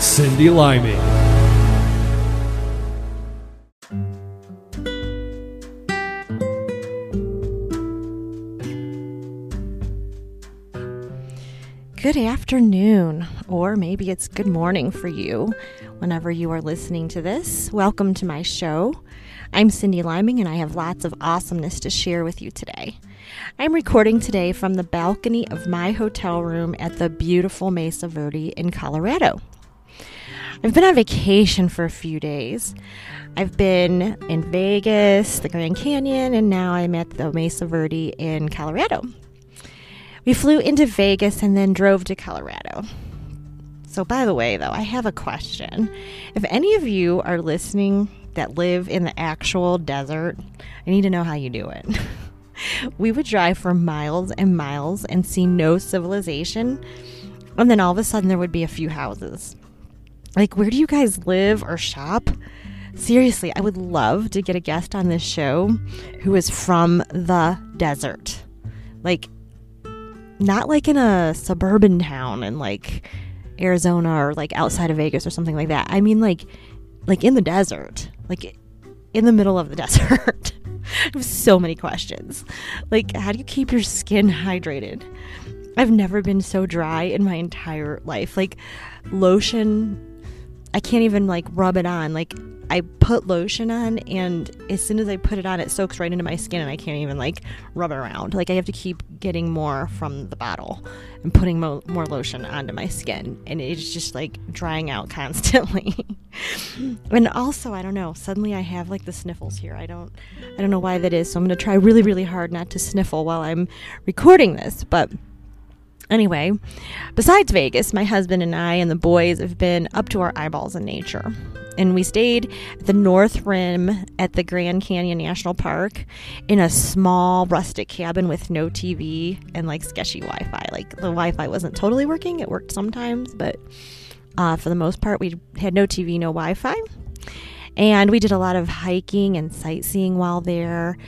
Cindy Liming. Good afternoon, or maybe it's good morning for you whenever you are listening to this. Welcome to my show. I'm Cindy Liming, and I have lots of awesomeness to share with you today. I'm recording today from the balcony of my hotel room at the beautiful Mesa Verde in Colorado. I've been on vacation for a few days. I've been in Vegas, the Grand Canyon, and now I'm at the Mesa Verde in Colorado. We flew into Vegas and then drove to Colorado. So by the way, though, I have a question. If any of you are listening that live in the actual desert, I need to know how you do it. We would drive for miles and miles and see no civilization, and then all of a sudden there would be a few houses. Like, where do you guys live or shop? Seriously, I would love to get a guest on this show who is from the desert. Like, not like in a suburban town in like Arizona or like outside of Vegas or something like that. I mean like in the desert, like in the middle of the desert. I have so many questions. Like, how do you keep your skin hydrated? I've never been so dry in my entire life. Like, lotion, I can't even like rub it on. Like, I put lotion on, and as soon as I put it on, it soaks right into my skin, and I can't even like rub it around. Like, I have to keep getting more from the bottle and putting more lotion onto my skin, and it's just like drying out constantly. And also, I don't know, suddenly I have like the sniffles here. I don't know why that is, so I'm going to try really, really hard not to sniffle while I'm recording this. But anyway, besides Vegas, my husband and I and the boys have been up to our eyeballs in nature. And we stayed at the North Rim at the Grand Canyon National Park in a small rustic cabin with no TV and like sketchy Wi-Fi. Like, the Wi-Fi wasn't totally working. It worked sometimes, but for the most part, we had no TV, no Wi-Fi. And we did a lot of hiking and sightseeing while there.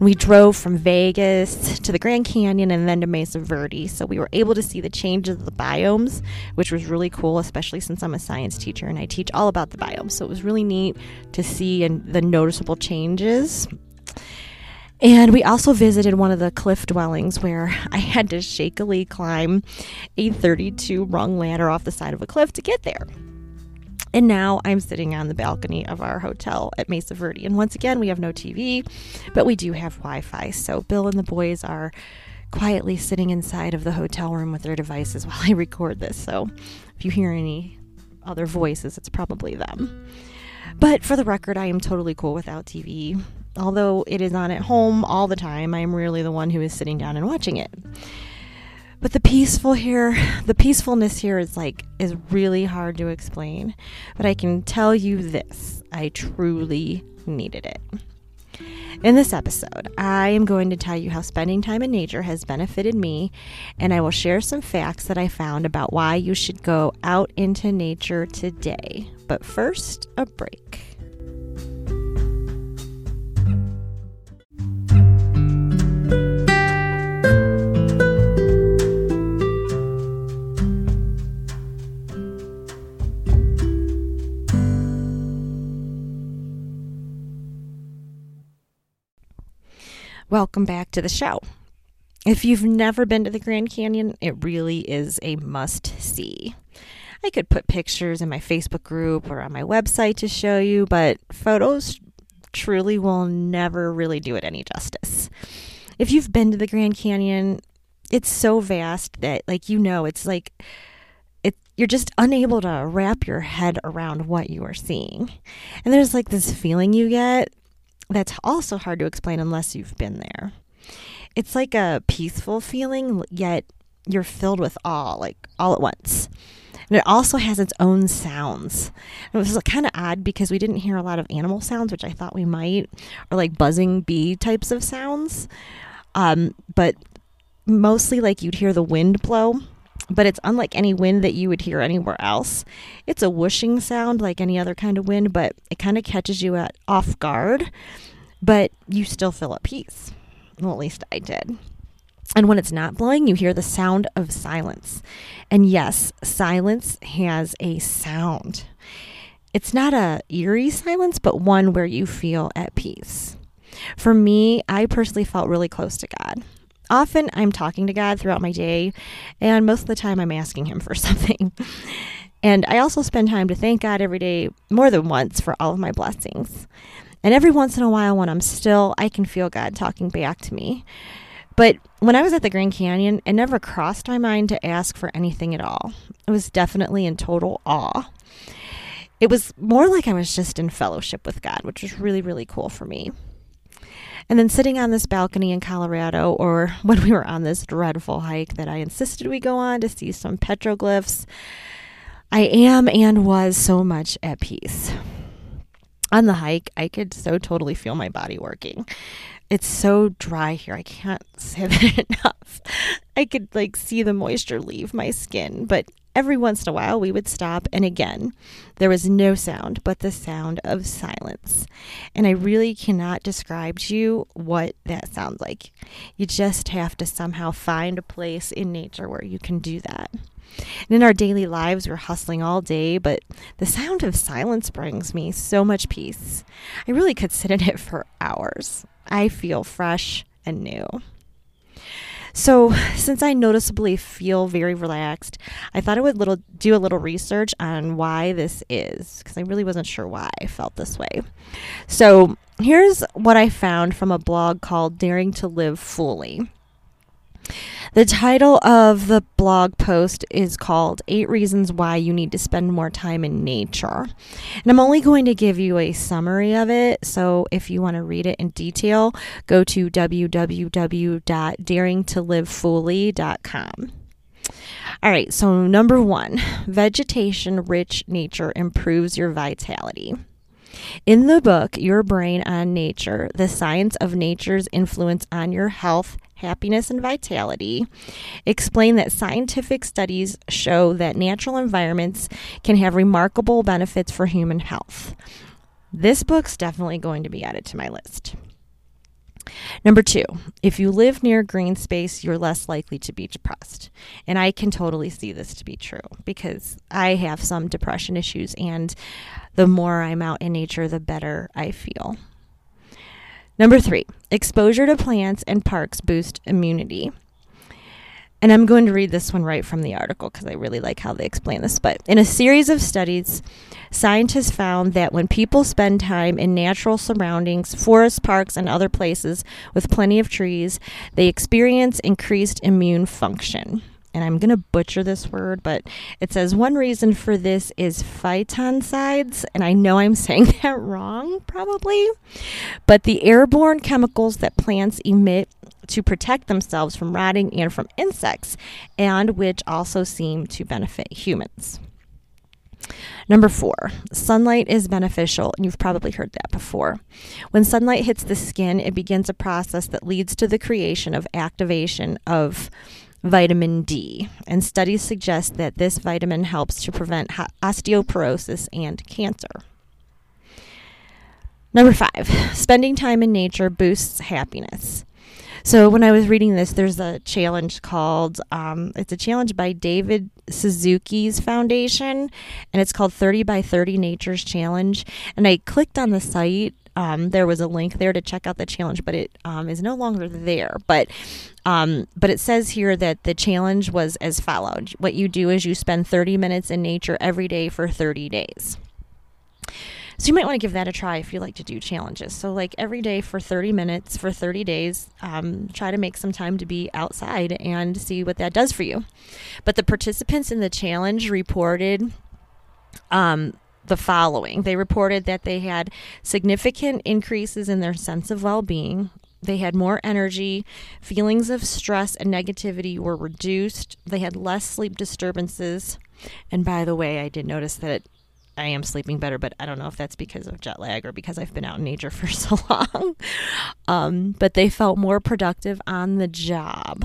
We drove from Vegas to the Grand Canyon and then to Mesa Verde, so we were able to see the changes of the biomes, which was really cool, especially since I'm a science teacher and I teach all about the biomes. So it was really neat to see and the noticeable changes. And we also visited one of the cliff dwellings where I had to shakily climb a 32-rung ladder off the side of a cliff to get there. And now I'm sitting on the balcony of our hotel at Mesa Verde. And once again, we have no TV, but we do have Wi-Fi. So Bill and the boys are quietly sitting inside of the hotel room with their devices while I record this. So if you hear any other voices, it's probably them. But for the record, I am totally cool without TV. Although it is on at home all the time, I am really the one who is sitting down and watching it. But the peacefulness here is really hard to explain. But I can tell you this, I truly needed it. In this episode, I am going to tell you how spending time in nature has benefited me, and I will share some facts that I found about why you should go out into nature today. But first, a break. Welcome back to the show. If you've never been to the Grand Canyon, it really is a must-see. I could put pictures in my Facebook group or on my website to show you, but photos truly will never really do it any justice. If you've been to the Grand Canyon, it's so vast that, you're just unable to wrap your head around what you are seeing. And there's this feeling you get that's also hard to explain unless you've been there. It's like a peaceful feeling, yet you're filled with awe, all at once. And it also has its own sounds. And it was kind of odd because we didn't hear a lot of animal sounds, which I thought we might, or buzzing bee types of sounds. But mostly you'd hear the wind blow, but it's unlike any wind that you would hear anywhere else. It's a whooshing sound like any other kind of wind, but it kind of catches you off guard, but you still feel at peace. Well, at least I did. And when it's not blowing, you hear the sound of silence. And yes, silence has a sound. It's not an eerie silence, but one where you feel at peace. For me, I personally felt really close to God. Often I'm talking to God throughout my day, and most of the time I'm asking him for something. And I also spend time to thank God every day more than once for all of my blessings. And every once in a while when I'm still, I can feel God talking back to me. But when I was at the Grand Canyon, it never crossed my mind to ask for anything at all. I was definitely in total awe. It was more like I was just in fellowship with God, which was really, really cool for me. And then sitting on this balcony in Colorado, or when we were on this dreadful hike that I insisted we go on to see some petroglyphs, I am and was so much at peace. On the hike, I could so totally feel my body working. It's so dry here. I can't say that enough. I could see the moisture leave my skin, but every once in a while we would stop. And again, there was no sound, but the sound of silence. And I really cannot describe to you what that sounds like. You just have to somehow find a place in nature where you can do that. And in our daily lives, we're hustling all day, but the sound of silence brings me so much peace. I really could sit in it for hours. I feel fresh and new. So since I noticeably feel very relaxed, I thought I would do a little research on why this is, because I really wasn't sure why I felt this way. So here's what I found from a blog called Daring to Live Fully. The title of the blog post is called 8 Reasons Why You Need to Spend More Time in Nature. And I'm only going to give you a summary of it. So if you want to read it in detail, go to www.daringtolivefully.com. All right, so number 1, vegetation-rich nature improves your vitality. In the book, Your Brain on Nature, The Science of Nature's Influence on Your Health, Happiness, and Vitality, explain that scientific studies show that natural environments can have remarkable benefits for human health. This book's definitely going to be added to my list. Number 2, if you live near green space, you're less likely to be depressed. And I can totally see this to be true because I have some depression issues, and the more I'm out in nature, the better I feel. Number 3, exposure to plants and parks boost immunity. And I'm going to read this one right from the article because I really like how they explain this. But in a series of studies, scientists found that when people spend time in natural surroundings, forest parks, and other places with plenty of trees, they experience increased immune function. And I'm going to butcher this word, but it says one reason for this is phytoncides. And I know I'm saying that wrong, probably. But the airborne chemicals that plants emit to protect themselves from rotting and from insects, and which also seem to benefit humans. Number 4, sunlight is beneficial, and you've probably heard that before. When sunlight hits the skin, it begins a process that leads to the creation of activation of vitamin D, and studies suggest that this vitamin helps to prevent osteoporosis and cancer. Number 5, spending time in nature boosts happiness. So when I was reading this, there's a challenge called, it's a challenge by David Suzuki's foundation, and it's called 30 by 30 Nature's Challenge. And I clicked on the site There was a link there to check out the challenge, but it is no longer there. But it says here that the challenge was as followed. What you do is you spend 30 minutes in nature every day for 30 days. So you might want to give that a try if you like to do challenges. So like every day for 30 minutes, for 30 days, try to make some time to be outside and see what that does for you. But the participants in the challenge reported the following. They reported that they had significant increases in their sense of well-being. They had more energy, feelings of stress and negativity were reduced. They had less sleep disturbances. And by the way, I did notice that I am sleeping better, but I don't know if that's because of jet lag or because I've been out in nature for so long. But they felt more productive on the job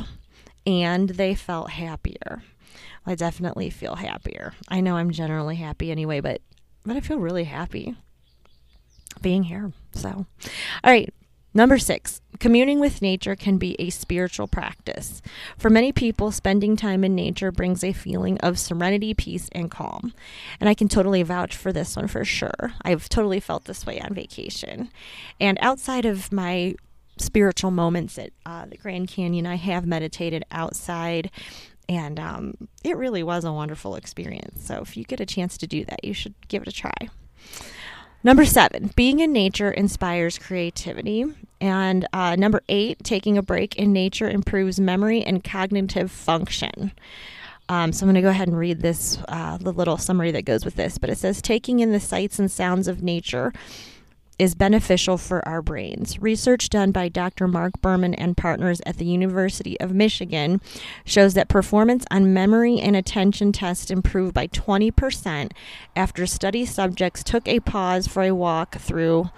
and they felt happier. I definitely feel happier. I know I'm generally happy anyway, but I feel really happy being here. So, all right. Number 6, communing with nature can be a spiritual practice. For many people, spending time in nature brings a feeling of serenity, peace, and calm. And I can totally vouch for this one for sure. I've totally felt this way on vacation. And outside of my spiritual moments at the Grand Canyon, I have meditated outside, and it really was a wonderful experience. So if you get a chance to do that, you should give it a try. Number 7, being in nature inspires creativity. And number 8, taking a break in nature improves memory and cognitive function. So I'm going to go ahead and read this, the little summary that goes with this. But it says, taking in the sights and sounds of nature is beneficial for our brains. Research done by Dr. Mark Berman and partners at the University of Michigan shows that performance on memory and attention tests improved by 20% after study subjects took a pause for a walk through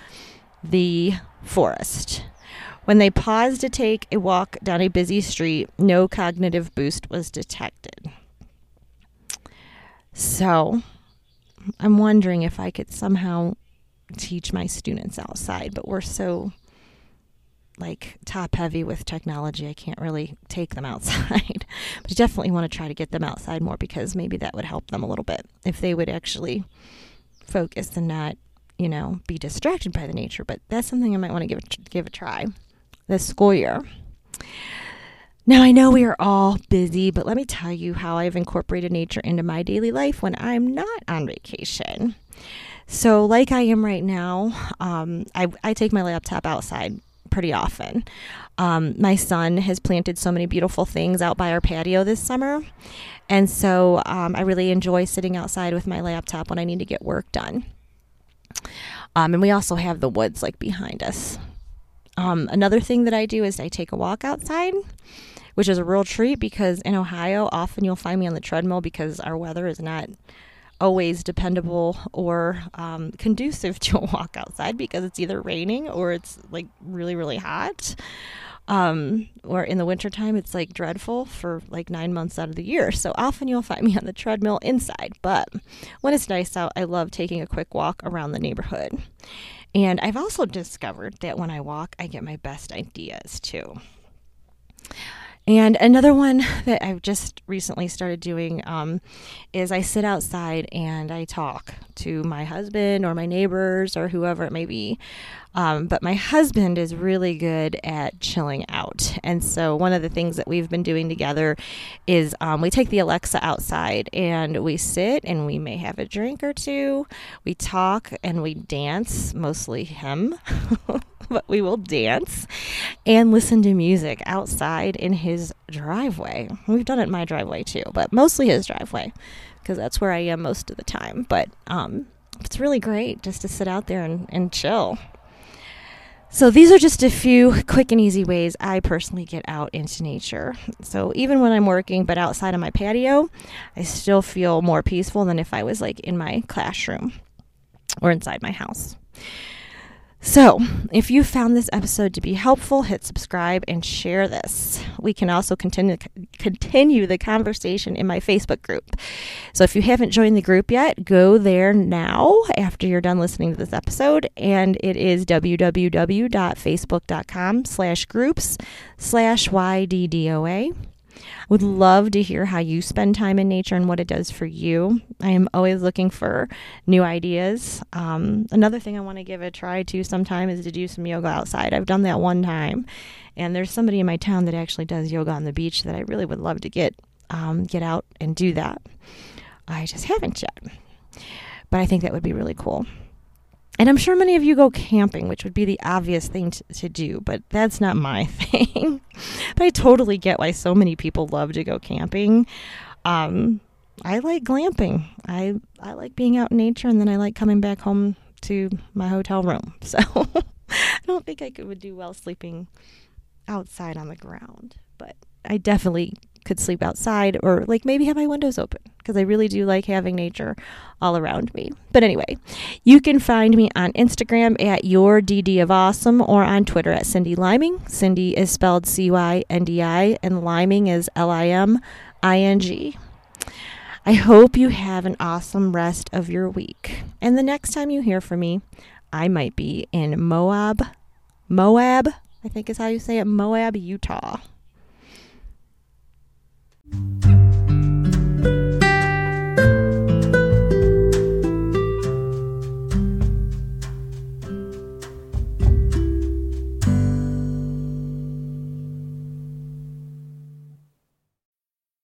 the forest. When they paused to take a walk down a busy street, no cognitive boost was detected. So, I'm wondering if I could somehow teach my students outside, but we're so like top heavy with technology, I can't really take them outside. But I definitely want to try to get them outside more, because maybe that would help them a little bit if they would actually focus and not, you know, be distracted by the nature. But that's something I might want to give a try this school year. Now, I know we are all busy, but let me tell you how I've incorporated nature into my daily life when I'm not on vacation. So like I am right now, I take my laptop outside pretty often. My son has planted so many beautiful things out by our patio this summer. And so I really enjoy sitting outside with my laptop when I need to get work done. And we also have the woods like behind us. Another thing that I do is I take a walk outside, which is a real treat because in Ohio, often you'll find me on the treadmill because our weather is not always dependable or conducive to a walk outside, because it's either raining or it's like really, really hot. Or in the wintertime, it's like dreadful for like 9 months out of the year. So often you'll find me on the treadmill inside. But when it's nice out, I love taking a quick walk around the neighborhood. And I've also discovered that when I walk, I get my best ideas too. And another one that I've just recently started doing is I sit outside and I talk to my husband or my neighbors or whoever it may be. But my husband is really good at chilling out. And so one of the things that we've been doing together is we take the Alexa outside and we sit and we may have a drink or two. We talk and we dance, mostly him. But we will dance and listen to music outside in his driveway. We've done it in my driveway too, but mostly his driveway because that's where I am most of the time. But it's really great just to sit out there and chill. So these are just a few quick and easy ways I personally get out into nature. So even when I'm working, but outside on my patio, I still feel more peaceful than if I was like in my classroom or inside my house. So, if you found this episode to be helpful, hit subscribe and share this. We can also continue the conversation in my Facebook group. So, if you haven't joined the group yet, go there now after you're done listening to this episode. And it is www.facebook.com/groups/YDDOA. Would love to hear how you spend time in nature and what it does for you. I am always looking for new ideas. Another thing I want to give a try to sometime is to do some yoga outside. I've done that one time, and there's somebody in my town that actually does yoga on the beach that I really would love to get out and do that. I just haven't yet, but I think that would be really cool. And I'm sure many of you go camping, which would be the obvious thing to do, but that's not my thing. But I totally get why so many people love to go camping. I like glamping. I like being out in nature, and then I like coming back home to my hotel room. So I don't think I would do well sleeping outside on the ground, but I definitely could sleep outside, or like maybe have my windows open, because I really do like having nature all around me. But anyway, you can find me on Instagram at YourDDOfAwesome, or on Twitter at Cindy Liming. Cindy is spelled Cyndi, and Liming is Liming. I hope you have an awesome rest of your week. And the next time you hear from me, I might be in Moab, I think is how you say it, Moab, Utah.